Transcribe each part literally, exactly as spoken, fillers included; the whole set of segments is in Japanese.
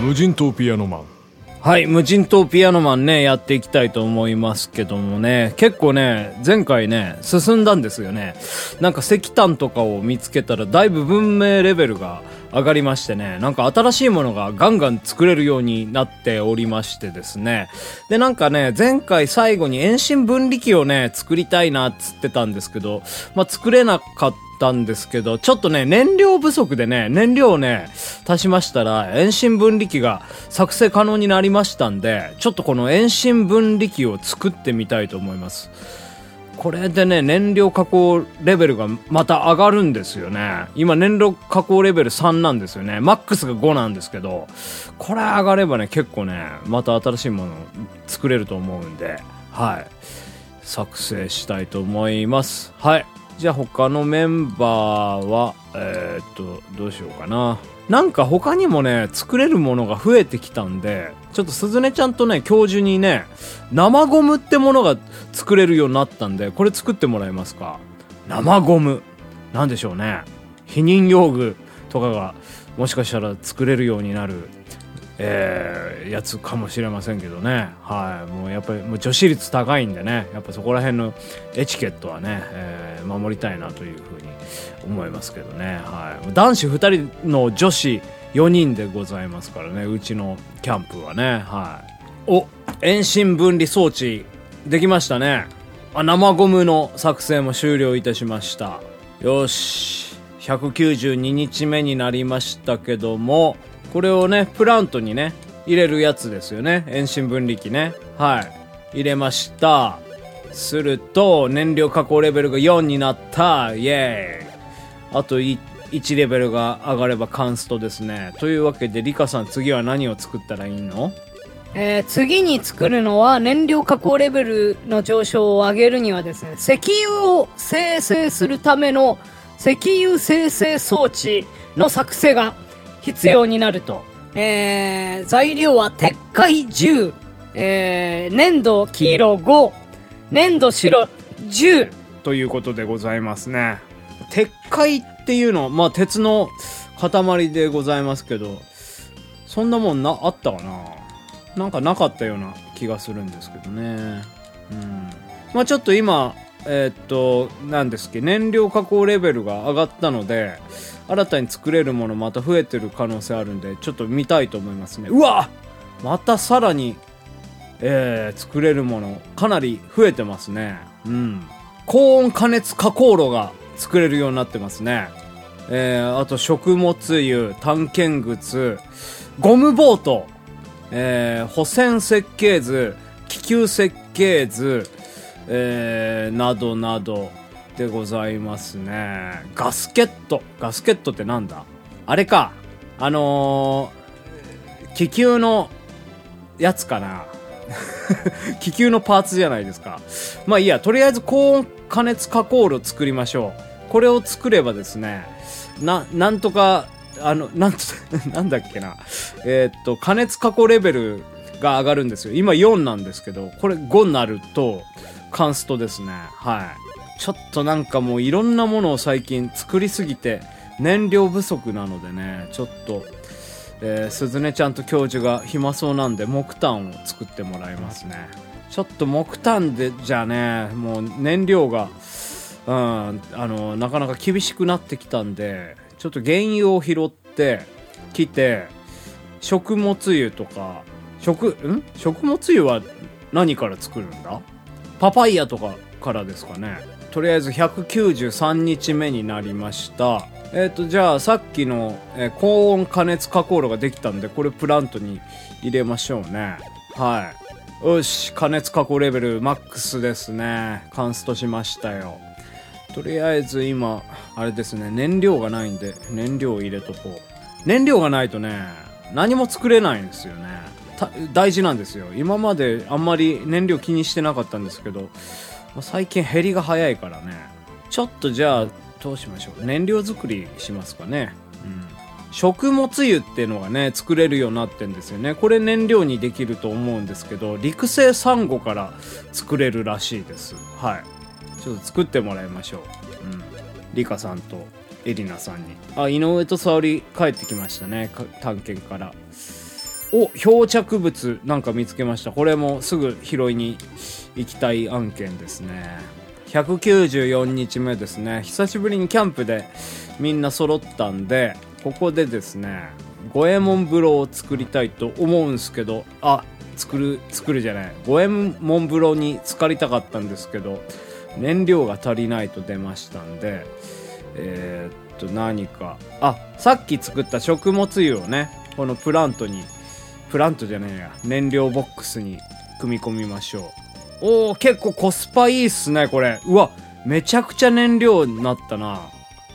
無人島ピアノマン。はい、無人島ピアノマンね、やっていきたいと思いますけどもね、結構ね、前回ね、進んだんですよね。なんか石炭とかを見つけたら、だいぶ文明レベルが上がりましてね、なんか新しいものがガンガン作れるようになっておりましてですね。で、なんかね、前回最後に遠心分離機をね、作りたいなっつってたんですけど、まあ、作れなかった。たんですけど、ちょっとね、燃料不足でね、燃料をね足しましたら遠心分離機が作成可能になりましたんで、ちょっとこの遠心分離機を作ってみたいと思います。これでね、燃料加工レベルがまた上がるんですよね。今燃料加工レベルさんなんですよね。マックスがごなんですけど、これ上がればね、結構ね、また新しいものを作れると思うんで、はい、作成したいと思います。はい、じゃあ他のメンバーはえー、っとどうしようかな。なんか他にもね、作れるものが増えてきたんで、ちょっとすずねちゃんとね、教授にね、生ゴムってものが作れるようになったんで、これ作ってもらえますか。生ゴムなんでしょうね。避妊用具とかがもしかしたら作れるようになる、えー、やつかもしれませんけどね。はい、もうやっぱりもう女子率高いんでね、やっぱそこら辺のエチケットはね、えー、守りたいなというふうに思いますけどね。はい、男子ふたりの女子よにんでございますからね、うちのキャンプはね。はい、お、遠心分離装置できましたね。あ、生ゴムの作成も終了いたしました。よし、ひゃくきゅうじゅうににちめになりましたけども、これをね、プラントにね、入れるやつですよね。遠心分離機ね。はい。入れました。すると、燃料加工レベルがよんになった。イエーイ。あといちレベルが上がればカンストですね。というわけで、リカさん、次は何を作ったらいいの？えー、次に作るのは、燃料加工レベルの上昇を上げるにはですね、石油を生成するための石油生成装置の作成が必要になると。えー、材料は鉄塊じゅう、えー、粘土黄色ご、粘土白じゅうということでございますね。鉄塊っていうのは、まあ鉄の塊でございますけど、そんなもんなあったかな。なんかなかったような気がするんですけどね。うん。まあちょっと今、えー、っとなんですっけ、燃料加工レベルが上がったので、新たに作れるものまた増えてる可能性あるんで、ちょっと見たいと思いますね。うわ、またさらに、えー、作れるものかなり増えてますね。うん。高温加熱加工炉が作れるようになってますね。えー、あと食物油、探検靴、ゴムボート、えー、補線設計図、気球設計図、えー、などなどでございますね。ガスケット。ガスケットってなんだ？あれか。あのー、気球のやつかな。気球のパーツじゃないですか。まあいいや、とりあえず高温加熱加工炉作りましょう。これを作ればですね、な、なんとか、あの、なんと、なんだっけな。えー、っと、加熱加工レベルが上がるんですよ。今よんなんですけど、これごになると、カンストですね。はい。ちょっとなんかもういろんなものを最近作りすぎて燃料不足なのでね、ちょっと、えー、鈴音ちゃんと教授が暇そうなんで木炭を作ってもらいますね。ちょっと木炭でじゃあね、もう燃料が、うん、あのなかなか厳しくなってきたんで、ちょっと原油を拾ってきて、食物油とか食ん食物油は何から作るんだ？パパイヤとかからですかね。とりあえずひゃくきゅうじゅうさんにちめになりました。えっと、じゃあさっきの、えー、高温加熱加工炉ができたんで、これプラントに入れましょうね。はい。よし、加熱加工レベルマックスですね。カンストしましたよ。とりあえず今、あれですね、燃料がないんで、燃料を入れとこう。燃料がないとね、何も作れないんですよね。大事なんですよ。今まであんまり燃料気にしてなかったんですけど、最近減りが早いからね。ちょっとじゃあどうしましょう。燃料作りしますかね。うん。食物油っていうのがね、作れるようになってんですよね。これ燃料にできると思うんですけど、陸生サンゴから作れるらしいです。はい。ちょっと作ってもらいましょう。うん、リカさんとエリナさんに。あ、井上と沙織帰ってきましたね、探検から。お、漂着物なんか見つけました。これもすぐ拾いに行きたい案件ですね。ひゃくきゅうじゅうよっかめですね。久しぶりにキャンプでみんな揃ったんで、ここでですね五右衛門風呂を作りたいと思うんすけど、あ、作る作るじゃない、五右衛門風呂に浸かりたかったんですけど、燃料が足りないと出ましたんで、えー、っと何か、あ、さっき作った食物油をね、このプラントにプラントじゃねえや燃料ボックスに組み込みましょう。おー、結構コスパいいっすねこれ。うわ、めちゃくちゃ燃料になったな。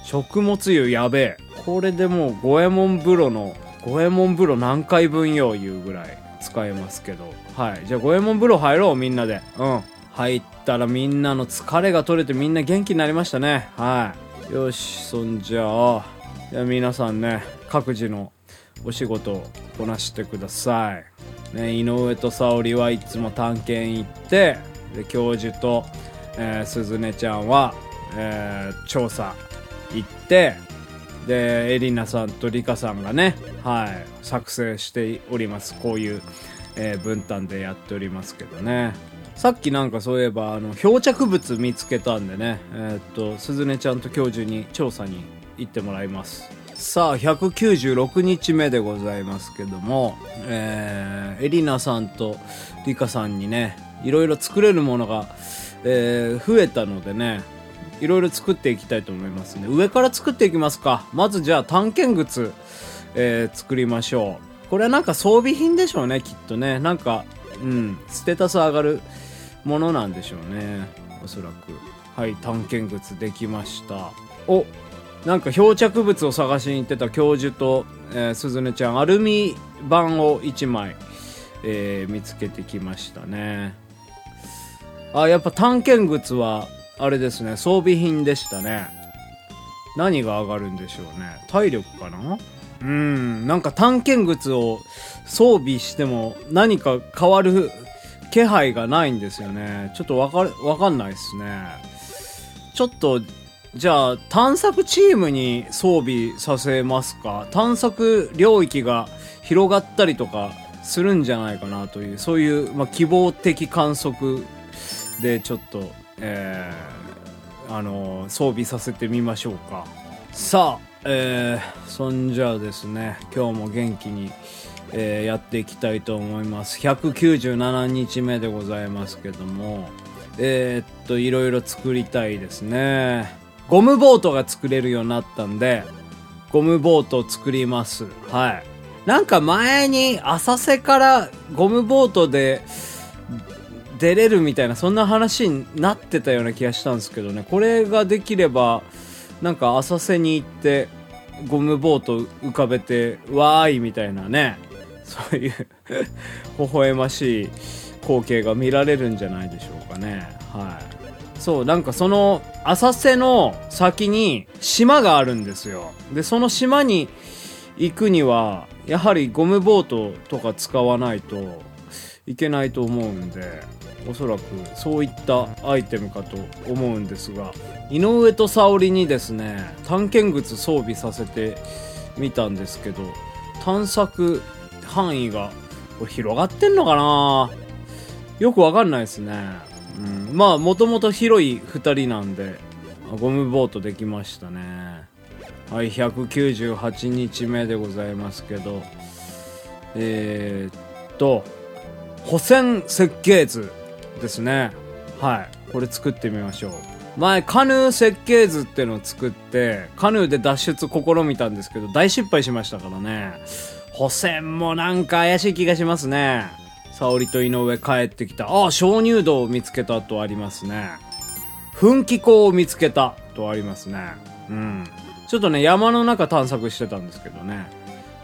食物油やべえ。これでもう五右衛門風呂の五右衛門風呂何回分よいうぐらい使えますけど、はい、じゃあ五右衛門風呂入ろうみんなで。うん、入ったらみんなの疲れが取れてみんな元気になりましたね。はい、よし、そんじゃあじゃあ皆さんね、各自のお仕事をこなしてくださいね。井上と沙織はいつも探検行って、で教授と、えー、鈴音ちゃんは、えー、調査行って、でエリナさんとリカさんがね、はい、作成しております。こういう、えー、分担でやっておりますけどね。さっきなんかそういえばあの漂着物見つけたんでね、えー、っと鈴音ちゃんと教授に調査に行ってもらいます。さあひゃくきゅうじゅうろくにちめでございますけども、えー、エリナさんとリカさんにね、いろいろ作れるものが、えー、増えたのでね、いろいろ作っていきたいと思いますね。上から作っていきますか。まずじゃあ探検靴、えー、作りましょう。これはなんか装備品でしょうね、きっとね。なんか、うん、ステータス上がるものなんでしょうね、おそらく。はい、探検靴できました。お、なんか漂着物を探しに行ってた教授と、えー、鈴音ちゃん、アルミ板をいちまい、えー、見つけてきましたね。あ、やっぱ探検靴はあれですね、装備品でしたね。何が上がるんでしょうね、体力かな。うーん、なんか探検靴を装備しても何か変わる気配がないんですよね。ちょっとわかる、わかんないですね。ちょっとじゃあ探索チームに装備させますか。探索領域が広がったりとかするんじゃないかなという、そういう、まあ、希望的観測でちょっと、えー、あのー、装備させてみましょうか。さあ、えー、そんじゃあですね、今日も元気に、えー、やっていきたいと思います。ひゃくきゅうじゅうななにちめでございますけども、えー、っといろいろ作りたいですね。ゴムボートが作れるようになったんで、ゴムボートを作ります。はい、なんか前に浅瀬からゴムボートで出れるみたいな、そんな話になってたような気がしたんですけどね。これができればなんか浅瀬に行ってゴムボート浮かべてわーいみたいなね、そういう微笑ましい光景が見られるんじゃないでしょうかね。はい、そう、なんかその浅瀬の先に島があるんですよ。でその島に行くにはやはりゴムボートとか使わないといけないと思うんで、おそらくそういったアイテムかと思うんですが、井上と沙織にですね探検靴装備させてみたんですけど、探索範囲がこれ広がってんのかな、よくわかんないですね。うん、まあもともと広いふたりなんでゴムボートできましたね。はい、ひゃくきゅうじゅうはちにちめでございますけど、えー、っと補線設計図ですね。はい、これ作ってみましょう。前カヌー設計図っていうのを作ってカヌーで脱出試みたんですけど大失敗しましたからね。補線もなんか怪しい気がしますね。沙織と井上帰ってきた。ああ、鍾乳洞を見つけたとありますね。噴気口を見つけたとありますね。うん、ちょっとね山の中探索してたんですけどね。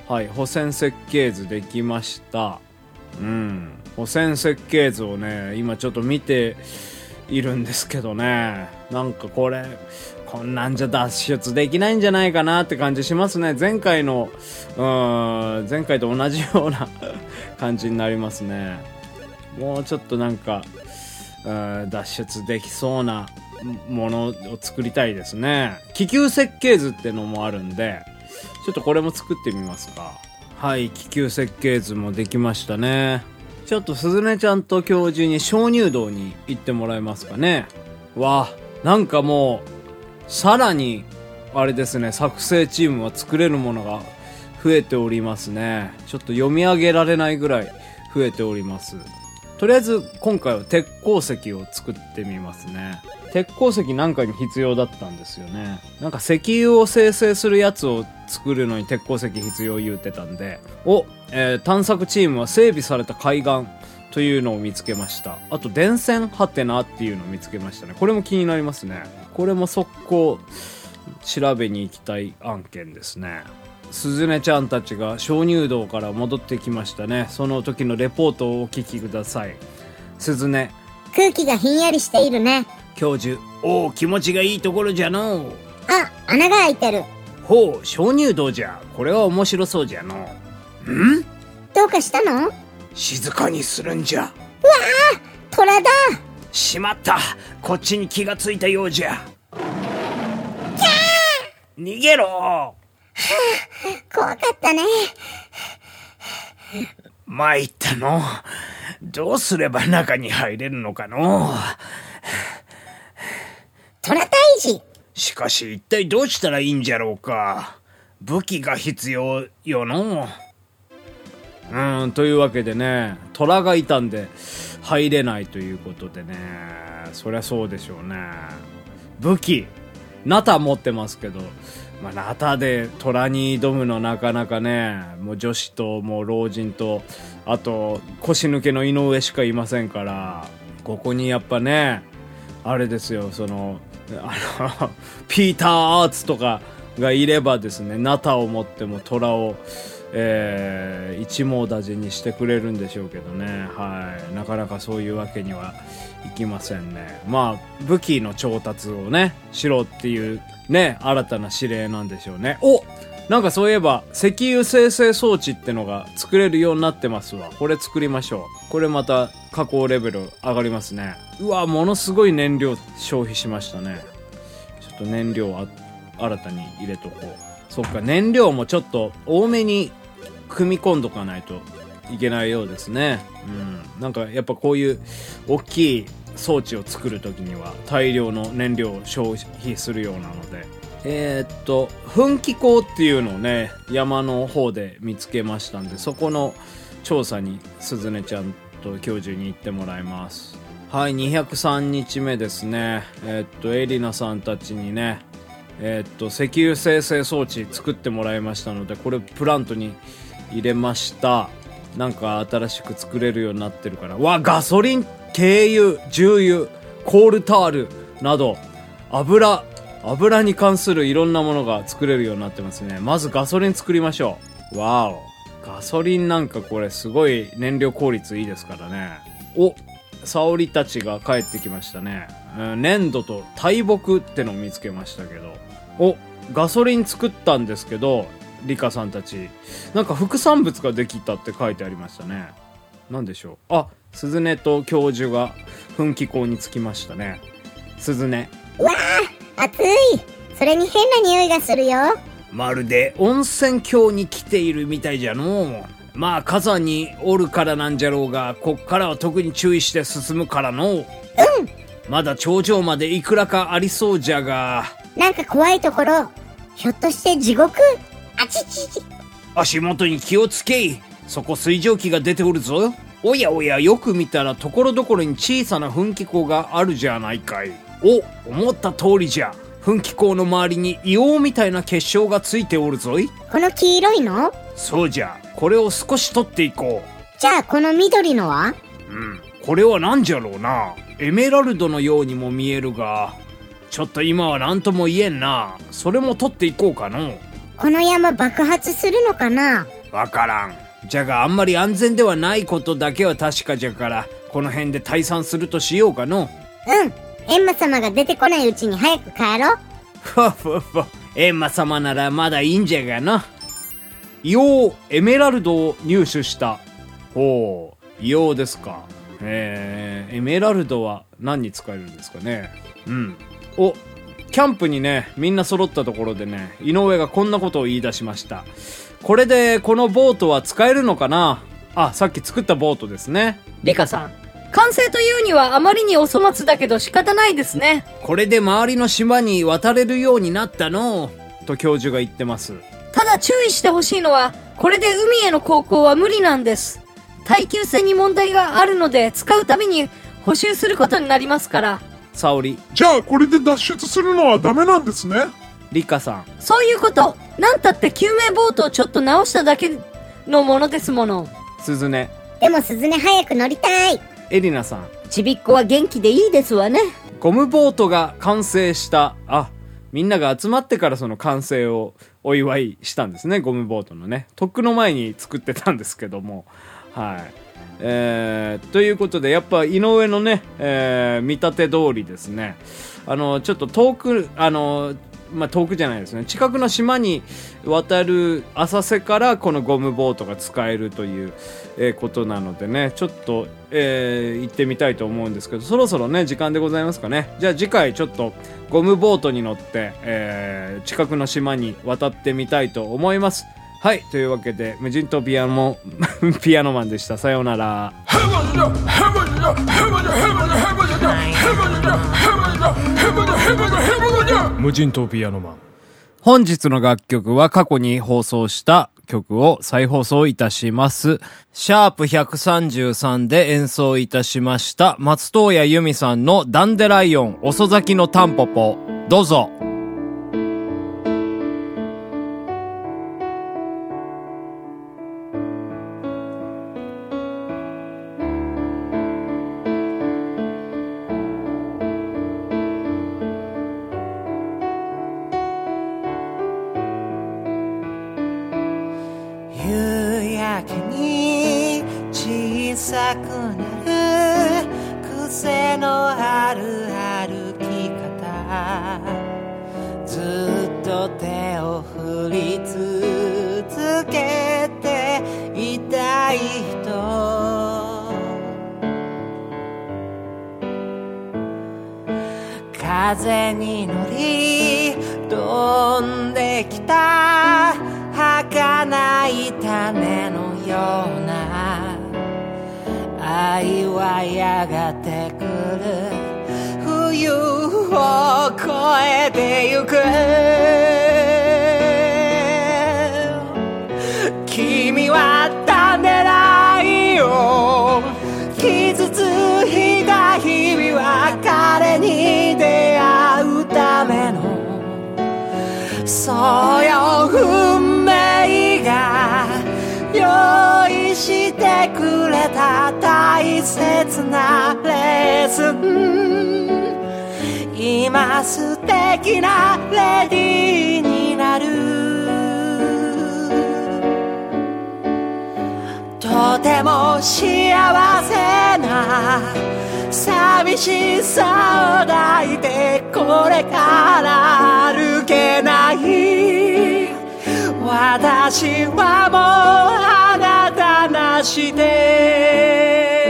はい、補線設計図できました。うん、補線設計図をね今ちょっと見ているんですけどね、なんかこれこんなんじゃ脱出できないんじゃないかなって感じしますね。前回のうーん前回と同じような感じになりますね。もうちょっとなんか脱出できそうなものを作りたいですね。気球設計図ってのもあるんで、ちょっとこれも作ってみますか。はい、気球設計図もできましたね。ちょっとすずねちゃんと教授に鍾乳洞に行ってもらえますかね。わあ、なんかもうさらにあれですね、作成チームは作れるものが増えておりますね。ちょっと読み上げられないぐらい増えております。とりあえず今回は鉄鉱石を作ってみますね。鉄鉱石なんかに必要だったんですよね。なんか石油を生成するやつを作るのに鉄鉱石必要言うてたんで、お、えー、探索チームは整備された海岸というのを見つけました。あと電線ハテナっていうのを見つけましたね。これも気になりますね。これも速攻調べに行きたい案件ですね。すずねちゃんたちが鍾乳洞から戻ってきましたね。その時のレポートをお聞きください。すずね、空気がひんやりしているね。教授、おお、気持ちがいいところじゃのう。あ、穴が開いてる。ほう、鍾乳洞じゃ。これは面白そうじゃのう。ん？どうかしたの？静かにするんじゃ。うわあ、虎だ。しまった、こっちに気がついたようじゃ。キャー！逃げろ。はあ、怖かったね。参ったの。どうすれば中に入れるのかの。トラ退治。しかし一体どうしたらいいんじゃろうか。武器が必要よの。うーん、というわけでね、トラがいたんで入れないということでね。そりゃそうでしょうね。武器ナタ持ってますけど、まあ、ナタで虎に挑むのなかなかね、もう女子ともう老人と、あと腰抜けの井上しかいませんから、ここにやっぱね、あれですよ、その、あの、ピーター・アーツとかがいればですね、ナタを持っても虎を、えー、一網打尽にしてくれるんでしょうけどね、はい、なかなかそういうわけにはいきませんね。まあ、武器の調達をね、しろっていう、ね、新たな指令なんでしょうね。お、なんかそういえば石油生成装置ってのが作れるようになってますわ。これ作りましょう。これまた加工レベル上がりますね。うわ、ものすごい燃料消費しましたね。ちょっと燃料あ新たに入れとこう。そっか、燃料もちょっと多めに組み込んどかないといけないようですね。うん、なんかやっぱこういう大きい装置を作るときには大量の燃料を消費するようなので、えー、っと噴気口っていうのをね、山の方で見つけましたんで、そこの調査にすずねちゃんと教授に行ってもらいます。はい、にひゃくさんにちめですね。えー、っとエリナさんたちにね、えー、っと石油生成装置作ってもらいましたので、これプラントに入れました。なんか新しく作れるようになってるから。わ、ガソリン、軽油、重油、コールタールなど油、油に関するいろんなものが作れるようになってますね。まずガソリン作りましょう。わお、ガソリンなんかこれすごい燃料効率いいですからね。お、沙織たちが帰ってきましたね。粘土と大木ってのを見つけましたけど、お、ガソリン作ったんですけど、リカさんたちなんか副産物ができたって書いてありましたね。なんでしょう。あ、すずねと教授が噴気口につきましたね。すずね、わあ、暑い。それに変な匂いがするよ。まるで温泉郷に来ているみたいじゃのう。まあ火山におるからなんじゃろうが、こっからは特に注意して進むからのう。うん、まだ頂上までいくらかありそうじゃが、なんか怖いところ。ひょっとして地獄。あちちち、足元に気をつけい。そこ水蒸気が出ておるぞ。おやおや、よく見たらところどころに小さな噴気口があるじゃないかい。お、思った通りじゃ。噴気口の周りに硫黄みたいな結晶がついておるぞい。この黄色いの？そうじゃ。これを少し取っていこう。じゃあこの緑のは？うん、これはなんじゃろうな。エメラルドのようにも見えるが、ちょっと今はなんとも言えんな。それも取っていこうかの。この山爆発するのかな？わからん。じゃがあんまり安全ではないことだけは確かじゃから、この辺で退散するとしようかの。うん、エンマ様が出てこないうちに早く帰ろう。ふわふわふわ、エンマ様ならまだいいんじゃがな。硫黄エメラルドを入手した。ほう、硫黄ですか。えー、エメラルドは何に使えるんですかね。うん、おキャンプにねみんな揃ったところでね、井上がこんなことを言い出しました。これでこのボートは使えるのかな。あ、さっき作ったボートですね。リカさん、完成というにはあまりにお粗末だけど仕方ないですね。これで周りの島に渡れるようになったのと教授が言ってます。ただ注意してほしいのは、これで海への航行は無理なんです。耐久性に問題があるので、使うたびに補修することになりますから。沙織、じゃあこれで脱出するのはダメなんですね。リカさん、そういうこと。なんたって救命ボートをちょっと直しただけのものですもの。鈴音、でも鈴音早く乗りたい。エリナさん、ちびっこは元気でいいですわね。ゴムボートが完成した。あ、みんなが集まってからその完成をお祝いしたんですね。ゴムボートのね、とっくの前に作ってたんですけども、はい、えー、ということでやっぱ井上のね、えー、見立て通りですね。あのちょっと遠くあのまあ、遠くじゃないですね、近くの島に渡る浅瀬からこのゴムボートが使えるという、えー、ことなのでね、ちょっと、えー、行ってみたいと思うんですけど、そろそろね時間でございますかね。じゃあ次回ちょっとゴムボートに乗って、えー、近くの島に渡ってみたいと思います。はい、というわけで無人島ピアノピアノマンでした。さようなら。無人島ピアノマン。本日の楽曲は過去に放送した曲を再放送いたします。シャープひゃくさんじゅうさんで演奏いたしました松任谷由実さんのダンデライオン遅咲きのタンポポ、どうぞ。風に乗り飛んできた儚い種のような愛はやがて来る冬を越えてゆく。君はダンデライオン、傷ついた日々は彼に出会うためのそうよ運命が用意してくれた大切なレッスン、今素敵なレディーになる。とても幸せな寂しさを抱いてこれから歩けない、私はもうあなたなしで